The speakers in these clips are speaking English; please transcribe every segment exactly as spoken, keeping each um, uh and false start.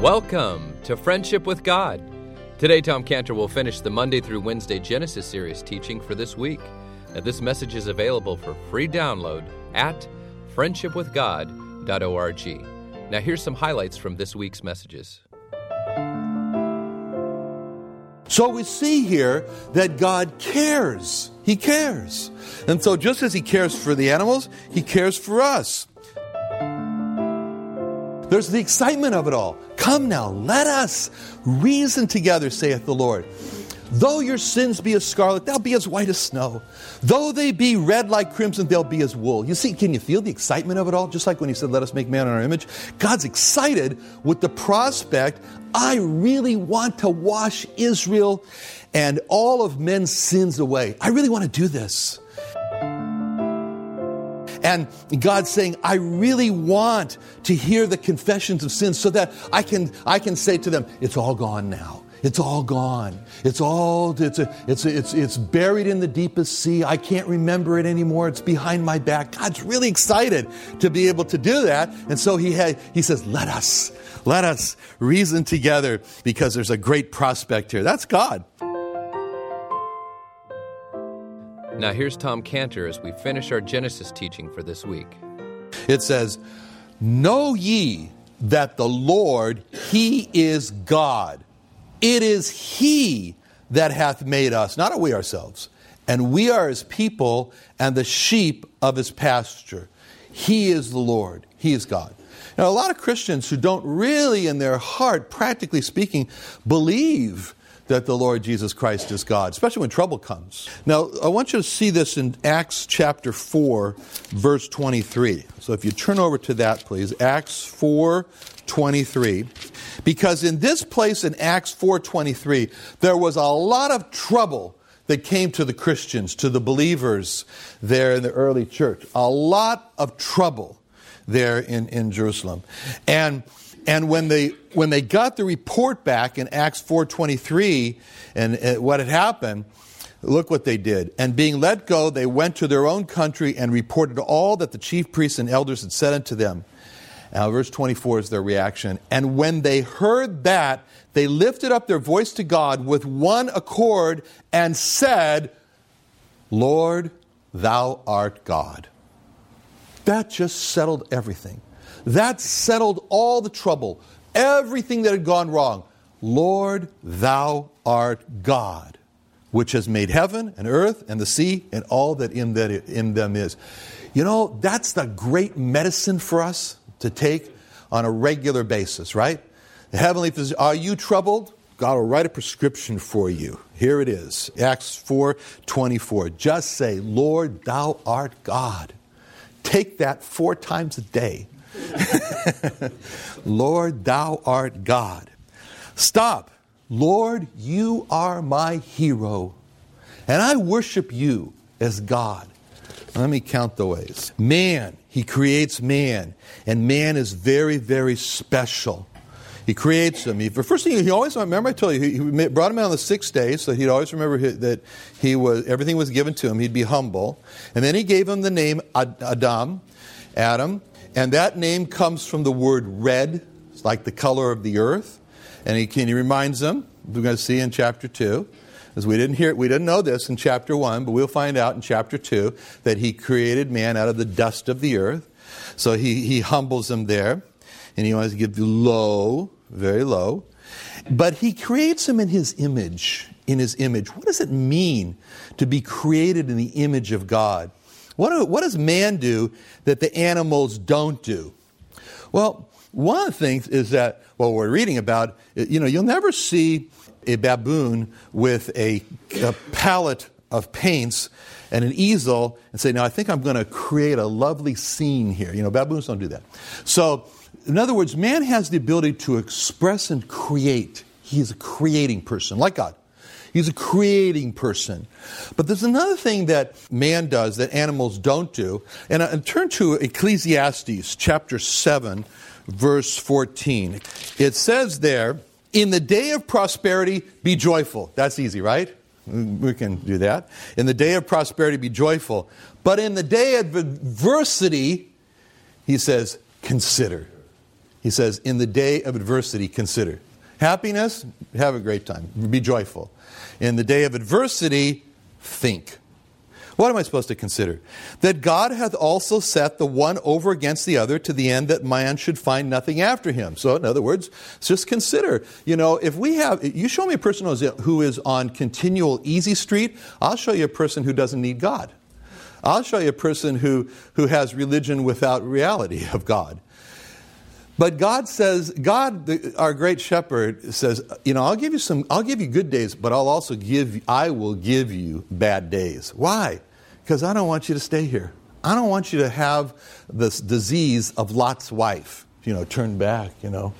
Welcome to Friendship with God. Today, Tom Cantor will finish the Monday through Wednesday Genesis series teaching for this week. Now, this message is available for free download at friendship with god dot org. Now, here's some highlights from this week's messages. So we see here that God cares. He cares. And so just as He cares for the animals, He cares for us. There's the excitement of it all. Come now, let us reason together, saith the Lord. Though your sins be as scarlet, they'll be as white as snow. Though they be red like crimson, they'll be as wool. You see, can you feel the excitement of it all? Just like when He said, let us make man in our image. God's excited with the prospect, I really want to wash Israel and all of men's sins away. I really want to do this. And God's saying, I really want to hear the confessions of sins so that I can I can say to them, it's all gone now. It's all gone. It's all it's a, it's a, it's it's buried in the deepest sea. I can't remember it anymore. It's behind my back. God's really excited to be able to do that. And so he had, he says, let us let us reason together because there's a great prospect here. That's God. Now here's Tom Cantor as we finish our Genesis teaching for this week. It says, know ye that the Lord, He is God. It is He that hath made us, not we ourselves. And we are His people and the sheep of His pasture. He is the Lord. He is God. Now a lot of Christians who don't really in their heart, practically speaking, believe that the Lord Jesus Christ is God, especially when trouble comes. Now, I want you to see this in Acts chapter four, verse twenty-three. So if you turn over to that, please. Acts four, twenty-three. Because in this place in Acts four, twenty-three, there was a lot of trouble that came to the Christians, to the believers there in the early church. A lot of trouble there in, in Jerusalem. And... And when they when they got the report back in Acts four twenty-three and, and what had happened, look what they did. And being let go, they went to their own country and reported all that the chief priests and elders had said unto them. Now, verse twenty-four is their reaction. And when they heard that, they lifted up their voice to God with one accord and said, Lord, Thou art God. That just settled everything. That settled all the trouble, everything that had gone wrong. Lord, Thou art God, which has made heaven and earth and the sea and all that in that in them is. You know, that's the great medicine for us to take on a regular basis, right? The heavenly physician, are you troubled? God will write a prescription for you. Here it is, Acts four twenty-four. Just say, Lord, Thou art God. Take that four times a day. Lord, Thou art God. Stop. Lord, You are my hero, and I worship You as God. Let me count the ways. Man, He creates man, and man is very, very special. He creates him. He, the first thing He always, remember I told you, He, he brought him out on the sixth day, so He'd always remember he, that he was everything was given to him. He'd be humble. And then He gave him the name Ad, Adam, Adam. And that name comes from the word red, it's like the color of the earth. And he, and he reminds them, we're going to see in chapter two, as we didn't hear, we didn't know this in chapter one, but we'll find out in chapter two that He created man out of the dust of the earth. So he, he humbles him there, and He wants to give you low, very low. But He creates him in His image. In His image, what does it mean to be created in the image of God? What, do, what does man do that the animals don't do? Well, one of the things is that, well, we're reading about, you know, you'll never see a baboon with a, a palette of paints and an easel and say, now I think I'm going to create a lovely scene here. You know, baboons don't do that. So, in other words, man has the ability to express and create. He is a creating person, like God. He's a creating person. But there's another thing that man does that animals don't do. And, and turn to Ecclesiastes chapter seven, verse fourteen. It says there, in the day of prosperity, be joyful. That's easy, right? We can do that. In the day of prosperity, be joyful. But in the day of adversity, he says, consider. He says, in the day of adversity, consider. Happiness, have a great time. Be joyful. In the day of adversity, think. What am I supposed to consider? That God hath also set the one over against the other to the end that man should find nothing after him. So, in other words, just consider. You know, if we have, you show me a person who is on continual easy street, I'll show you a person who doesn't need God. I'll show you a person who, who has religion without reality of God. But God says, God, the, our great shepherd, says, you know, I'll give you some, I'll give you good days, but I'll also give, I will give you bad days. Why? Because I don't want you to stay here. I don't want you to have this disease of Lot's wife, you know, turn back, you know.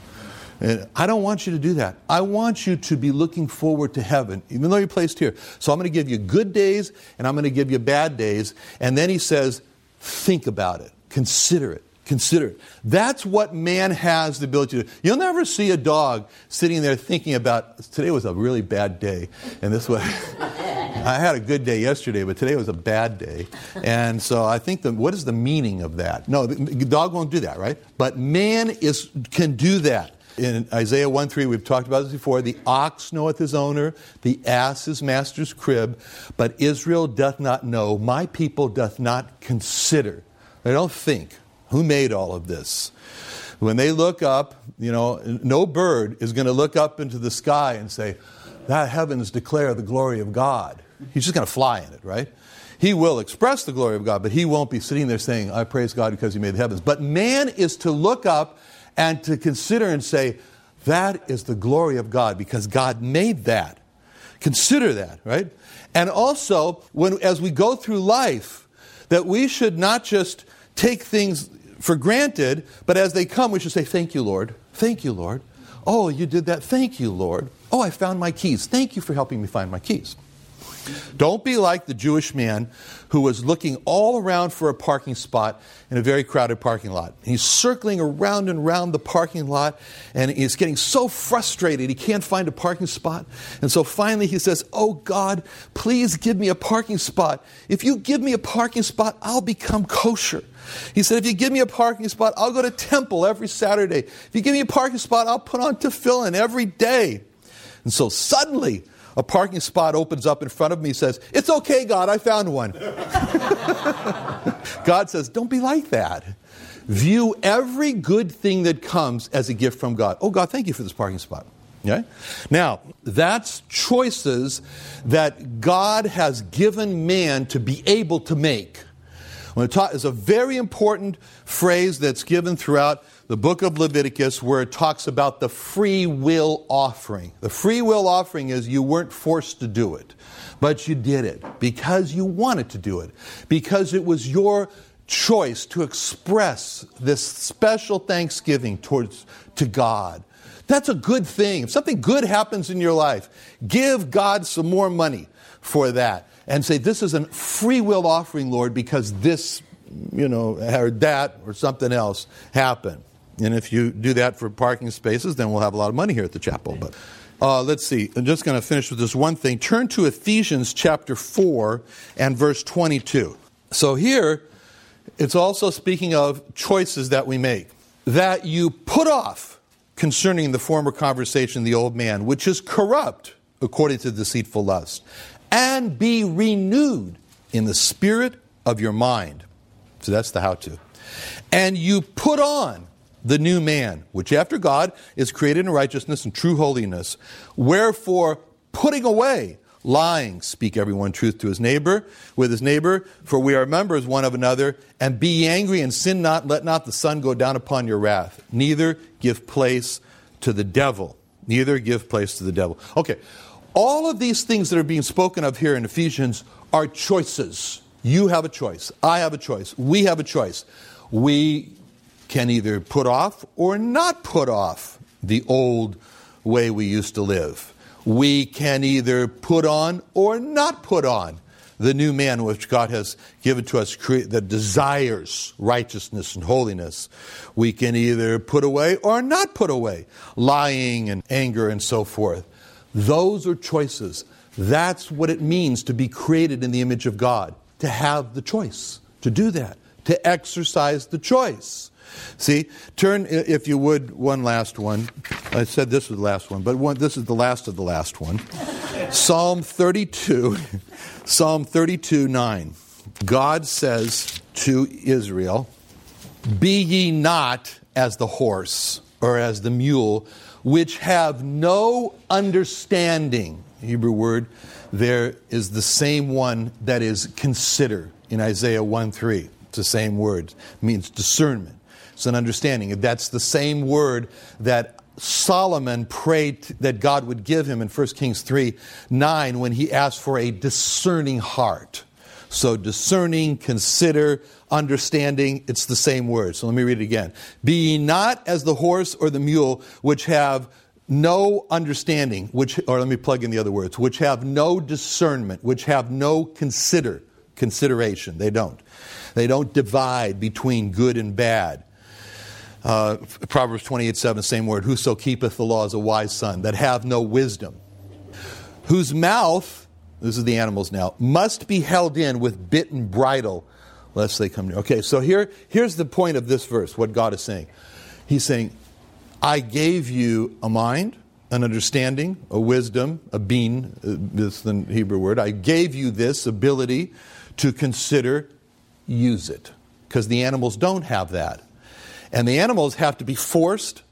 And I don't want you to do that. I want you to be looking forward to heaven, even though you're placed here. So I'm going to give you good days, and I'm going to give you bad days. And then he says, think about it. Consider it. Consider it. That's what man has the ability to do. You'll never see a dog sitting there thinking about, today was a really bad day. And this was, I had a good day yesterday, but today was a bad day. And so I think, the, what is the meaning of that? No, the dog won't do that, right? But man is can do that. In Isaiah one three, we've talked about this before, the ox knoweth his owner, the ass his master's crib, but Israel doth not know, my people doth not consider. They don't think. Who made all of this? When they look up, you know, no bird is going to look up into the sky and say, "Thy heavens declare the glory of God." He's just going to fly in it, right? He will express the glory of God, but he won't be sitting there saying, "I praise God because he made the heavens." But man is to look up and to consider and say, "That is the glory of God because God made that." Consider that, right? And also, when as we go through life, that we should not just take things for granted, but as they come, we should say, thank you, Lord. Thank you, Lord. Oh, you did that. Thank you, Lord. Oh, I found my keys. Thank you for helping me find my keys. Don't be like the Jewish man who was looking all around for a parking spot in a very crowded parking lot. He's circling around and around the parking lot, and he's getting so frustrated he can't find a parking spot. And so finally he says, "Oh God, please give me a parking spot. If you give me a parking spot, I'll become kosher." He said, if you give me a parking spot, I'll go to temple every Saturday. If you give me a parking spot, I'll put on tefillin every day. And so suddenly, a parking spot opens up in front of me. He says, it's okay, God, I found one. God says, don't be like that. View every good thing that comes as a gift from God. Oh, God, thank you for this parking spot. Okay? Now, that's choices that God has given man to be able to make. It's a very important phrase that's given throughout the book of Leviticus where it talks about the free will offering. The free will offering is you weren't forced to do it, but you did it because you wanted to do it, because it was your choice to express this special thanksgiving towards to God. That's a good thing. If something good happens in your life, give God some more money for that. And say, this is a free will offering, Lord, because this, you know, or that, or something else happened. And if you do that for parking spaces, then we'll have a lot of money here at the chapel. But uh, let's see. I'm just going to finish with this one thing. Turn to Ephesians chapter four and verse twenty-two. So here, it's also speaking of choices that we make. That you put off concerning the former conversation, the old man, which is corrupt according to deceitful lust. And be renewed in the spirit of your mind. So that's the how-to. And you put on the new man, which after God is created in righteousness and true holiness. Wherefore, putting away lying, speak everyone truth to his neighbor, with his neighbor, for we are members one of another. And be ye angry and sin not, let not the sun go down upon your wrath. Neither give place to the devil. Neither give place to the devil. Okay. All of these things that are being spoken of here in Ephesians are choices. You have a choice. I have a choice. We have a choice. We can either put off or not put off the old way we used to live. We can either put on or not put on the new man which God has given to us that desires righteousness and holiness. We can either put away or not put away lying and anger and so forth. Those are choices. That's what it means to be created in the image of God, to have the choice, to do that, to exercise the choice. See, turn, if you would, one last one. I said this was the last one, but one, this is the last of the last one. Psalm thirty-two, Psalm thirty-two, nine. God says to Israel, "Be ye not as the horse or as the mule, which have no understanding." The Hebrew word there is the same one that is consider in Isaiah one three. It's the same word. It means discernment. It's an understanding. That's the same word that Solomon prayed that God would give him in First Kings three nine when he asked for a discerning heart. So discerning, consider, understanding, it's the same word. So let me read it again. "Be ye not as the horse or the mule, which have no understanding," which, or let me plug in the other words, "which have no discernment," which have no consider, consideration. They don't. They don't divide between good and bad. Uh, Proverbs twenty-eight seven, same word. "Whoso keepeth the law is a wise son," that have no wisdom. "Whose mouth," this is the animals now, "must be held in with bit and bridle, lest they come near." Okay, so here, here's the point of this verse, what God is saying. He's saying, I gave you a mind, an understanding, a wisdom, a bean, this is the Hebrew word. I gave you this ability to consider, use it. Because the animals don't have that. And the animals have to be forced,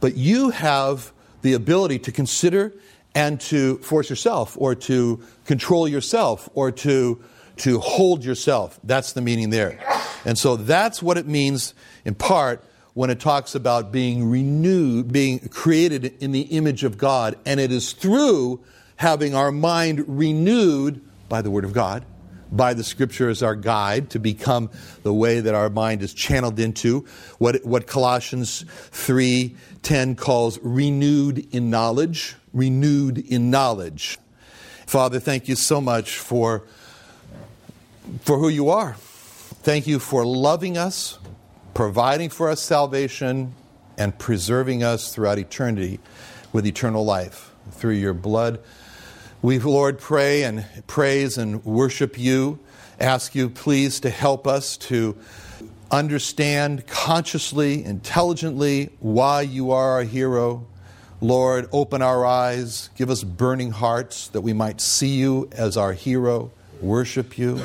but you have the ability to consider and to force yourself, or to control yourself, or to to hold yourself. That's the meaning there. And so that's what it means, in part, when it talks about being renewed, being created in the image of God. And it is through having our mind renewed by the Word of God, by the Scripture as our guide, to become the way that our mind is channeled into, what, what Colossians three ten calls renewed in knowledge. Renewed in knowledge. Father, thank you so much for, for who you are. Thank you for loving us, providing for us salvation, and preserving us throughout eternity with eternal life through your blood. We, Lord, pray and praise and worship you. Ask you, please, to help us to understand consciously, intelligently, why you are our hero. Lord, open our eyes, give us burning hearts that we might see you as our hero, worship you.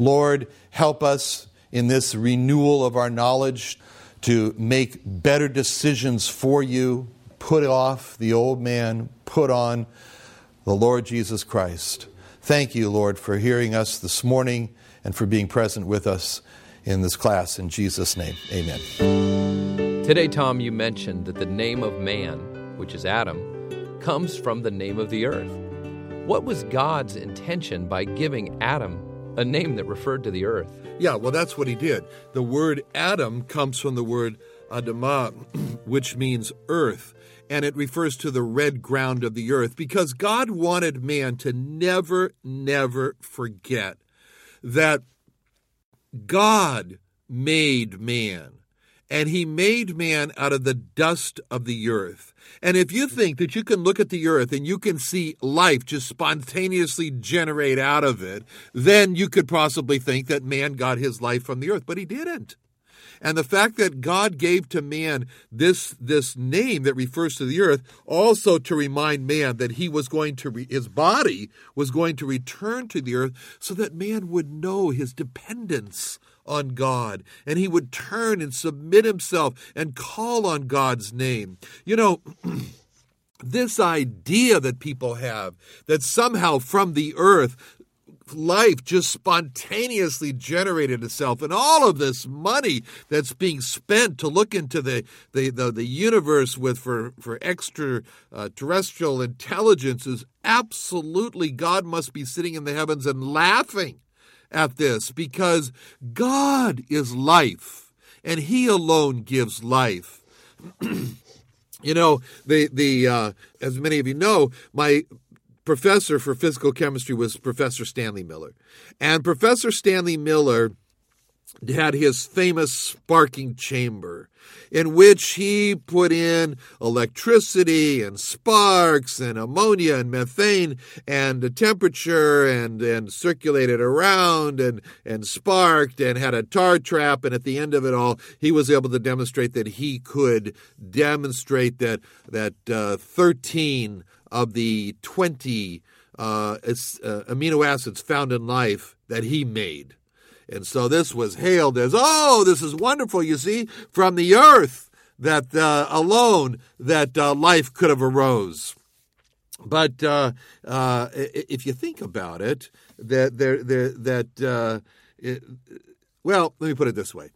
Lord, help us in this renewal of our knowledge to make better decisions for you. Put off the old man, put on the Lord Jesus Christ. Thank you, Lord, for hearing us this morning and for being present with us in this class. In Jesus' name, amen. Today, Tom, you mentioned that the name of man, which is Adam, comes from the name of the earth. What was God's intention by giving Adam a name that referred to the earth? Yeah, well, that's what he did. The word Adam comes from the word Adamah, which means earth, and it refers to the red ground of the earth, because God wanted man to never, never forget that God made man. And he made man out of the dust of the earth. And if you think that you can look at the earth and you can see life just spontaneously generate out of it, then you could possibly think that man got his life from the earth, but he didn't. And the fact that God gave to man this, this name that refers to the earth, also to remind man that he was going to re- his body was going to return to the earth so that man would know his dependence on God, and he would turn and submit himself and call on God's name. You know, this idea that people have that somehow from the earth, life just spontaneously generated itself, and all of this money that's being spent to look into the the, the, the universe with for, for extraterrestrial uh, intelligence is absolutely, God must be sitting in the heavens and laughing at this, because God is life, and he alone gives life. You know, the the uh, as many of you know, my professor for physical chemistry was Professor Stanley Miller. And Professor Stanley Miller had his famous sparking chamber, in which he put in electricity and sparks and ammonia and methane and the temperature and, and circulated around and, and sparked and had a tar trap. And at the end of it all, he was able to demonstrate that he could demonstrate that, that uh, thirteen of the twenty uh, it's, uh, amino acids found in life that he made. And so this was hailed as, oh, this is wonderful, you see, from the earth that uh, alone that uh, life could have arose. But uh, uh, if you think about it, that, there, there, that uh, it, well, let me put it this way.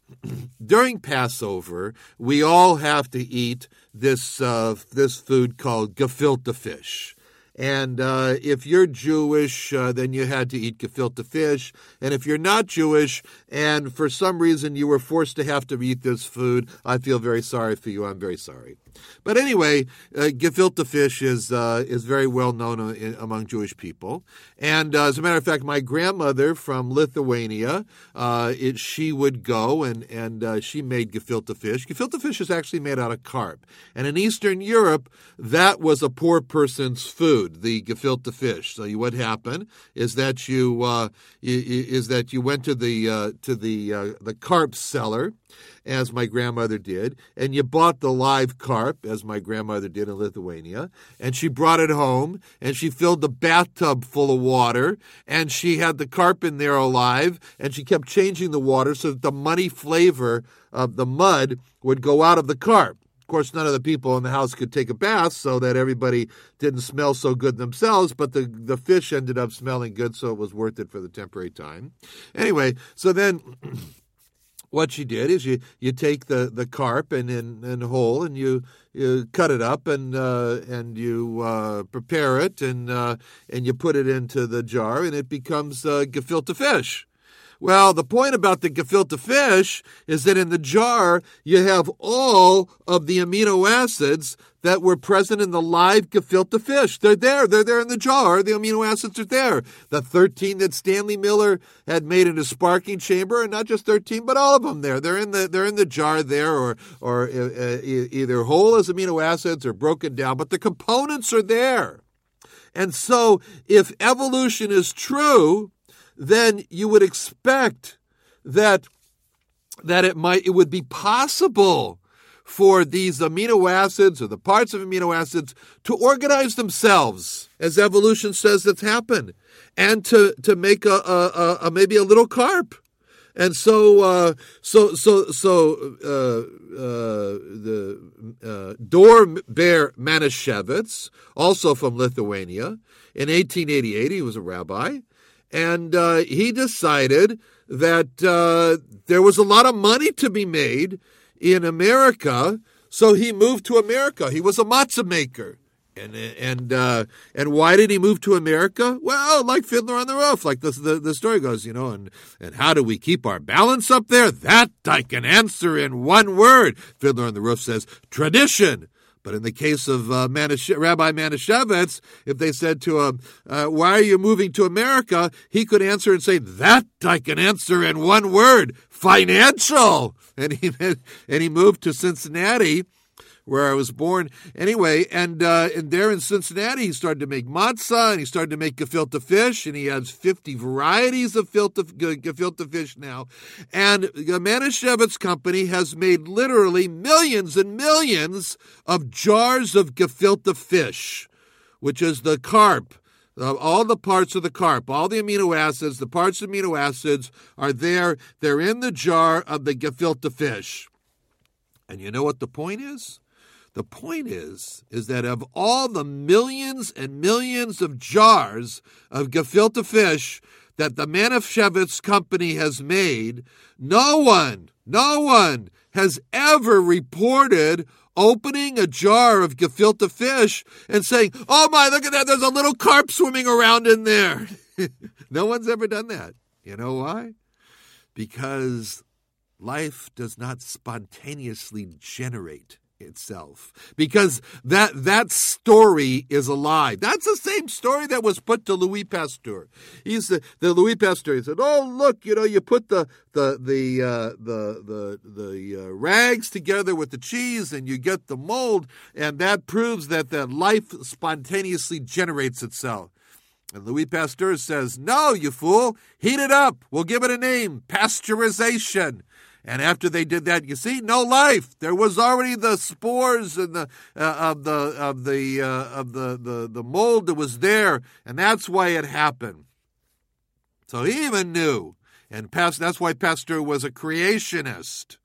During Passover, we all have to eat this, uh, this food called gefilte fish. And uh, if you're Jewish, uh, then you had to eat gefilte fish. And if you're not Jewish, and for some reason you were forced to have to eat this food, I feel very sorry for you. I'm very sorry. But anyway, uh, gefilte fish is uh, is very well known in, among Jewish people. And uh, as a matter of fact, my grandmother from Lithuania, uh, it, she would go and, and uh, she made gefilte fish. Gefilte fish is actually made out of carp. And in Eastern Europe, that was a poor person's food, the gefilte fish. So you, what happened is that you uh, is that you went to the uh, to the uh, the carp cellar, as my grandmother did, and you bought the live carp, as my grandmother did in Lithuania, and she brought it home, and she filled the bathtub full of water, and she had the carp in there alive, and she kept changing the water so that the muddy flavor of the mud would go out of the carp. Of course, none of the people in the house could take a bath, so that everybody didn't smell so good themselves, but the, the fish ended up smelling good, so it was worth it for the temporary time. Anyway, so then what she did is you, you take the, the carp and, and, and whole, and you, you cut it up, and uh, and you uh, prepare it, and uh, and you put it into the jar, and it becomes uh, gefilte fish. Well, the point about the gefilte fish is that in the jar, you have all of the amino acids that were present in the live gefilte fish. They're there. They're there in the jar. The amino acids are there. The thirteen that Stanley Miller had made in his sparking chamber, and not just thirteen, but all of them there. They're in the, they're in the jar there, or, or uh, either whole as amino acids or broken down, but the components are there. And so if evolution is true, then you would expect that that it might it would be possible for these amino acids or the parts of amino acids to organize themselves, as evolution says that's happened, and to to make a, a, a maybe a little carp. And so, uh, so, so, so, uh, uh, the uh, Dov Ber Manischewitz, also from Lithuania, in eighteen eighty-eight, he was a rabbi. And uh, he decided that uh, there was a lot of money to be made in America, so he moved to America. He was a matzah maker. And and uh, and why did he move to America? Well, like Fiddler on the Roof, like the, the, the story goes, you know, and, and how do we keep our balance up there? That I can answer in one word. Fiddler on the Roof says, tradition. But in the case of uh, Manish- Rabbi Manischewitz, if they said to him, uh, why are you moving to America? He could answer and say, that I can answer in one word, financial. And he, and he moved to Cincinnati, where I was born anyway. And, uh, and there in Cincinnati, he started to make matzah, and he started to make gefilte fish, and he has fifty varieties of gefilte fish now. And the Manischewitz company has made literally millions and millions of jars of gefilte fish, which is the carp. All the parts of the carp, all the amino acids, the parts of amino acids are there. They're in the jar of the gefilte fish. And you know what the point is? The point is, is that of all the millions and millions of jars of gefilte fish that the Manischewitz company has made, no one, no one has ever reported opening a jar of gefilte fish and saying, oh my, look at that, there's a little carp swimming around in there. No one's ever done that. You know why? Because life does not spontaneously generate itself, because that that story is alive. That's the same story that was put to Louis Pasteur. He's the, the Louis Pasteur. He said, "Oh, look, you know, you put the the the uh, the the, the uh, rags together with the cheese, and you get the mold, and that proves that that life spontaneously generates itself." And Louis Pasteur says, "No, you fool! Heat it up. We'll give it a name: pasteurization." And after they did that, you see, no life. There was already the spores and the uh, of the of the uh, of the, the the mold that was there, and that's why it happened. So he even knew, and Pasteur, that's why Pasteur was a creationist.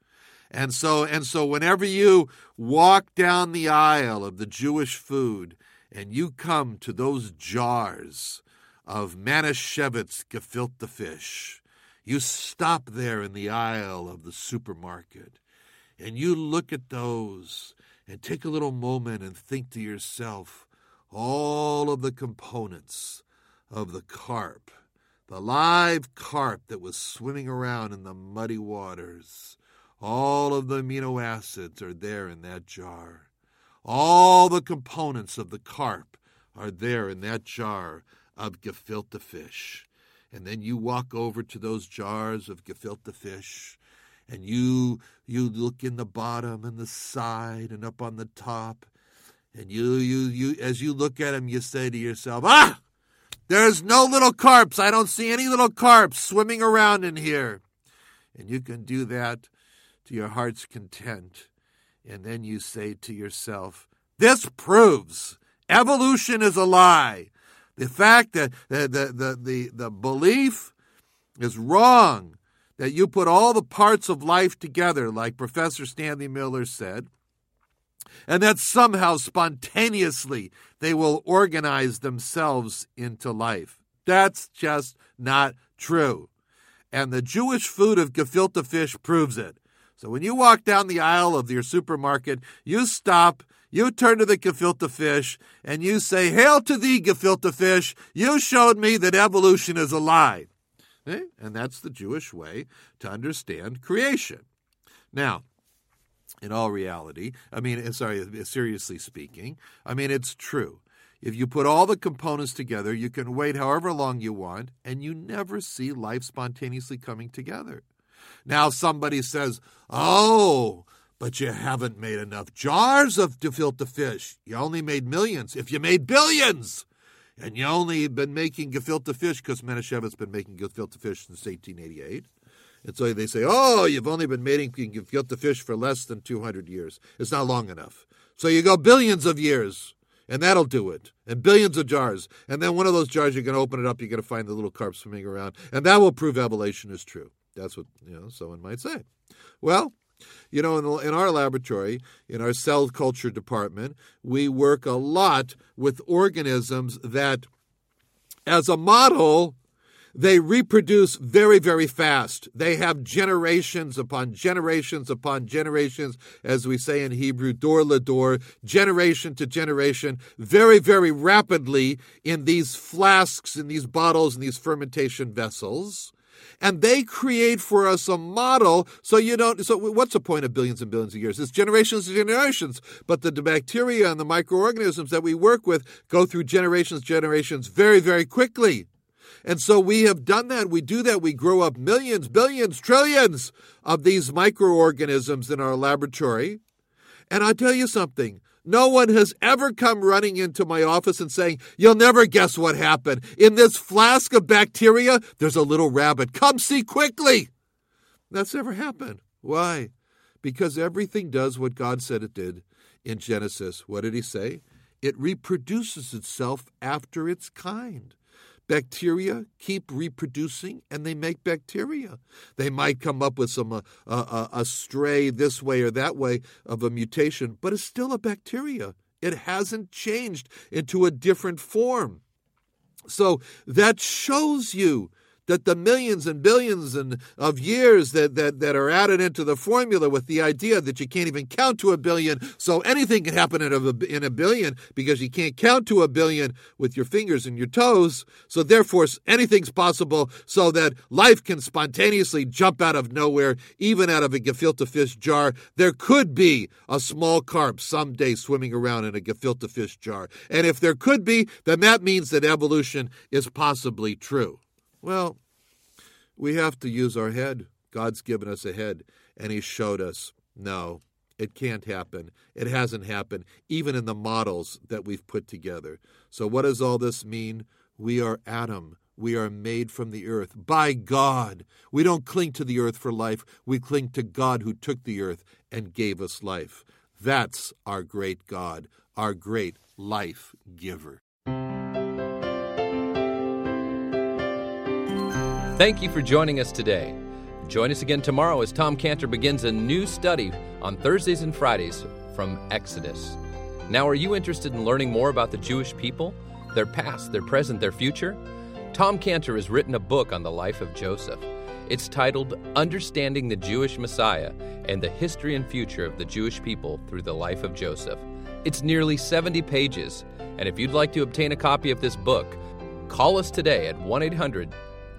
And so and so, whenever you walk down the aisle of the Jewish food, and you come to those jars of Manischewitz gefilte fish, you stop there in the aisle of the supermarket and you look at those and take a little moment and think to yourself, all of the components of the carp, the live carp that was swimming around in the muddy waters, all of the amino acids are there in that jar. All the components of the carp are there in that jar of gefilte fish. And then you walk over to those jars of gefilte fish, and you you look in the bottom and the side and up on the top, and you you you as you look at them, you say to yourself, "Ah, there's no little carps. I don't see any little carps swimming around in here." And you can do that to your heart's content, and then you say to yourself, "This proves evolution is a lie." The fact that the, the, the, the belief is wrong, that you put all the parts of life together, like Professor Stanley Miller said, and that somehow spontaneously they will organize themselves into life. That's just not true. And the Jewish food of gefilte fish proves it. So when you walk down the aisle of your supermarket, you stop, you turn to the gefilte fish, and you say, "Hail to thee, gefilte fish, you showed me that evolution is a lie." Okay? And that's the Jewish way to understand creation. Now, in all reality, I mean, sorry, seriously speaking, I mean, it's true. If you put all the components together, you can wait however long you want, and you never see life spontaneously coming together. Now somebody says, "Oh, but you haven't made enough jars of gefilte fish. You only made millions. If you made billions, and you only been making gefilte fish," because Manischewitz been making gefilte fish since eighteen eighty-eight. And so they say, "Oh, you've only been making gefilte fish for less than two hundred years. It's not long enough. So you go billions of years, and that'll do it. And billions of jars. And then one of those jars, you're going to open it up, you're going to find the little carp swimming around. And that will prove evolution is true." That's what, you know, someone might say. Well, you know, in, in our laboratory, in our cell culture department, we work a lot with organisms that, as a model, they reproduce very, very fast. They have generations upon generations upon generations, as we say in Hebrew, dor l'dor, generation to generation, very, very rapidly in these flasks, in these bottles, in these fermentation vessels. And they create for us a model, so you don't, so what's the point of billions and billions of years? It's generations and generations, but the bacteria and the microorganisms that we work with go through generations, generations very, very quickly. And so we have done that, we do that, we grow up millions, billions, trillions of these microorganisms in our laboratory. And I'll tell you something. No one has ever come running into my office and saying, "You'll never guess what happened. In this flask of bacteria, there's a little rabbit. Come see quickly." That's never happened. Why? Because everything does what God said it did in Genesis. What did he say? It reproduces itself after its kind. Bacteria keep reproducing, and they make bacteria. They might come up with some uh, uh, a stray this way or that way of a mutation, but it's still a bacteria. It hasn't changed into a different form. So that shows you that the millions and billions and of years that, that, that are added into the formula with the idea that you can't even count to a billion, so anything can happen in a, in a billion because you can't count to a billion with your fingers and your toes, so therefore anything's possible, so that life can spontaneously jump out of nowhere, even out of a gefilte fish jar. There could be a small carp someday swimming around in a gefilte fish jar. And if there could be, then that means that evolution is possibly true. Well, we have to use our head. God's given us a head, and he showed us, no, it can't happen. It hasn't happened, even in the models that we've put together. So what does all this mean? We are Adam. We are made from the earth by God. We don't cling to the earth for life. We cling to God who took the earth and gave us life. That's our great God, our great life giver. Thank you for joining us today. Join us again tomorrow as Tom Cantor begins a new study on Thursdays and Fridays from Exodus. Now, are you interested in learning more about the Jewish people, their past, their present, their future? Tom Cantor has written a book on the life of Joseph. It's titled Understanding the Jewish Messiah and the History and Future of the Jewish People Through the Life of Joseph. It's nearly seventy pages, and if you'd like to obtain a copy of this book, call us today at one eight hundred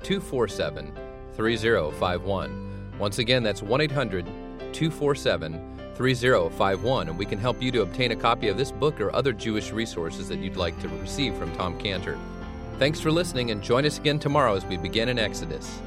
two four seven three zero five one. Once again, that's one eight hundred two four seven three zero five one, and we can help you to obtain a copy of this book or other Jewish resources that you'd like to receive from Tom Cantor. Thanks for listening, and join us again tomorrow as we begin in Exodus.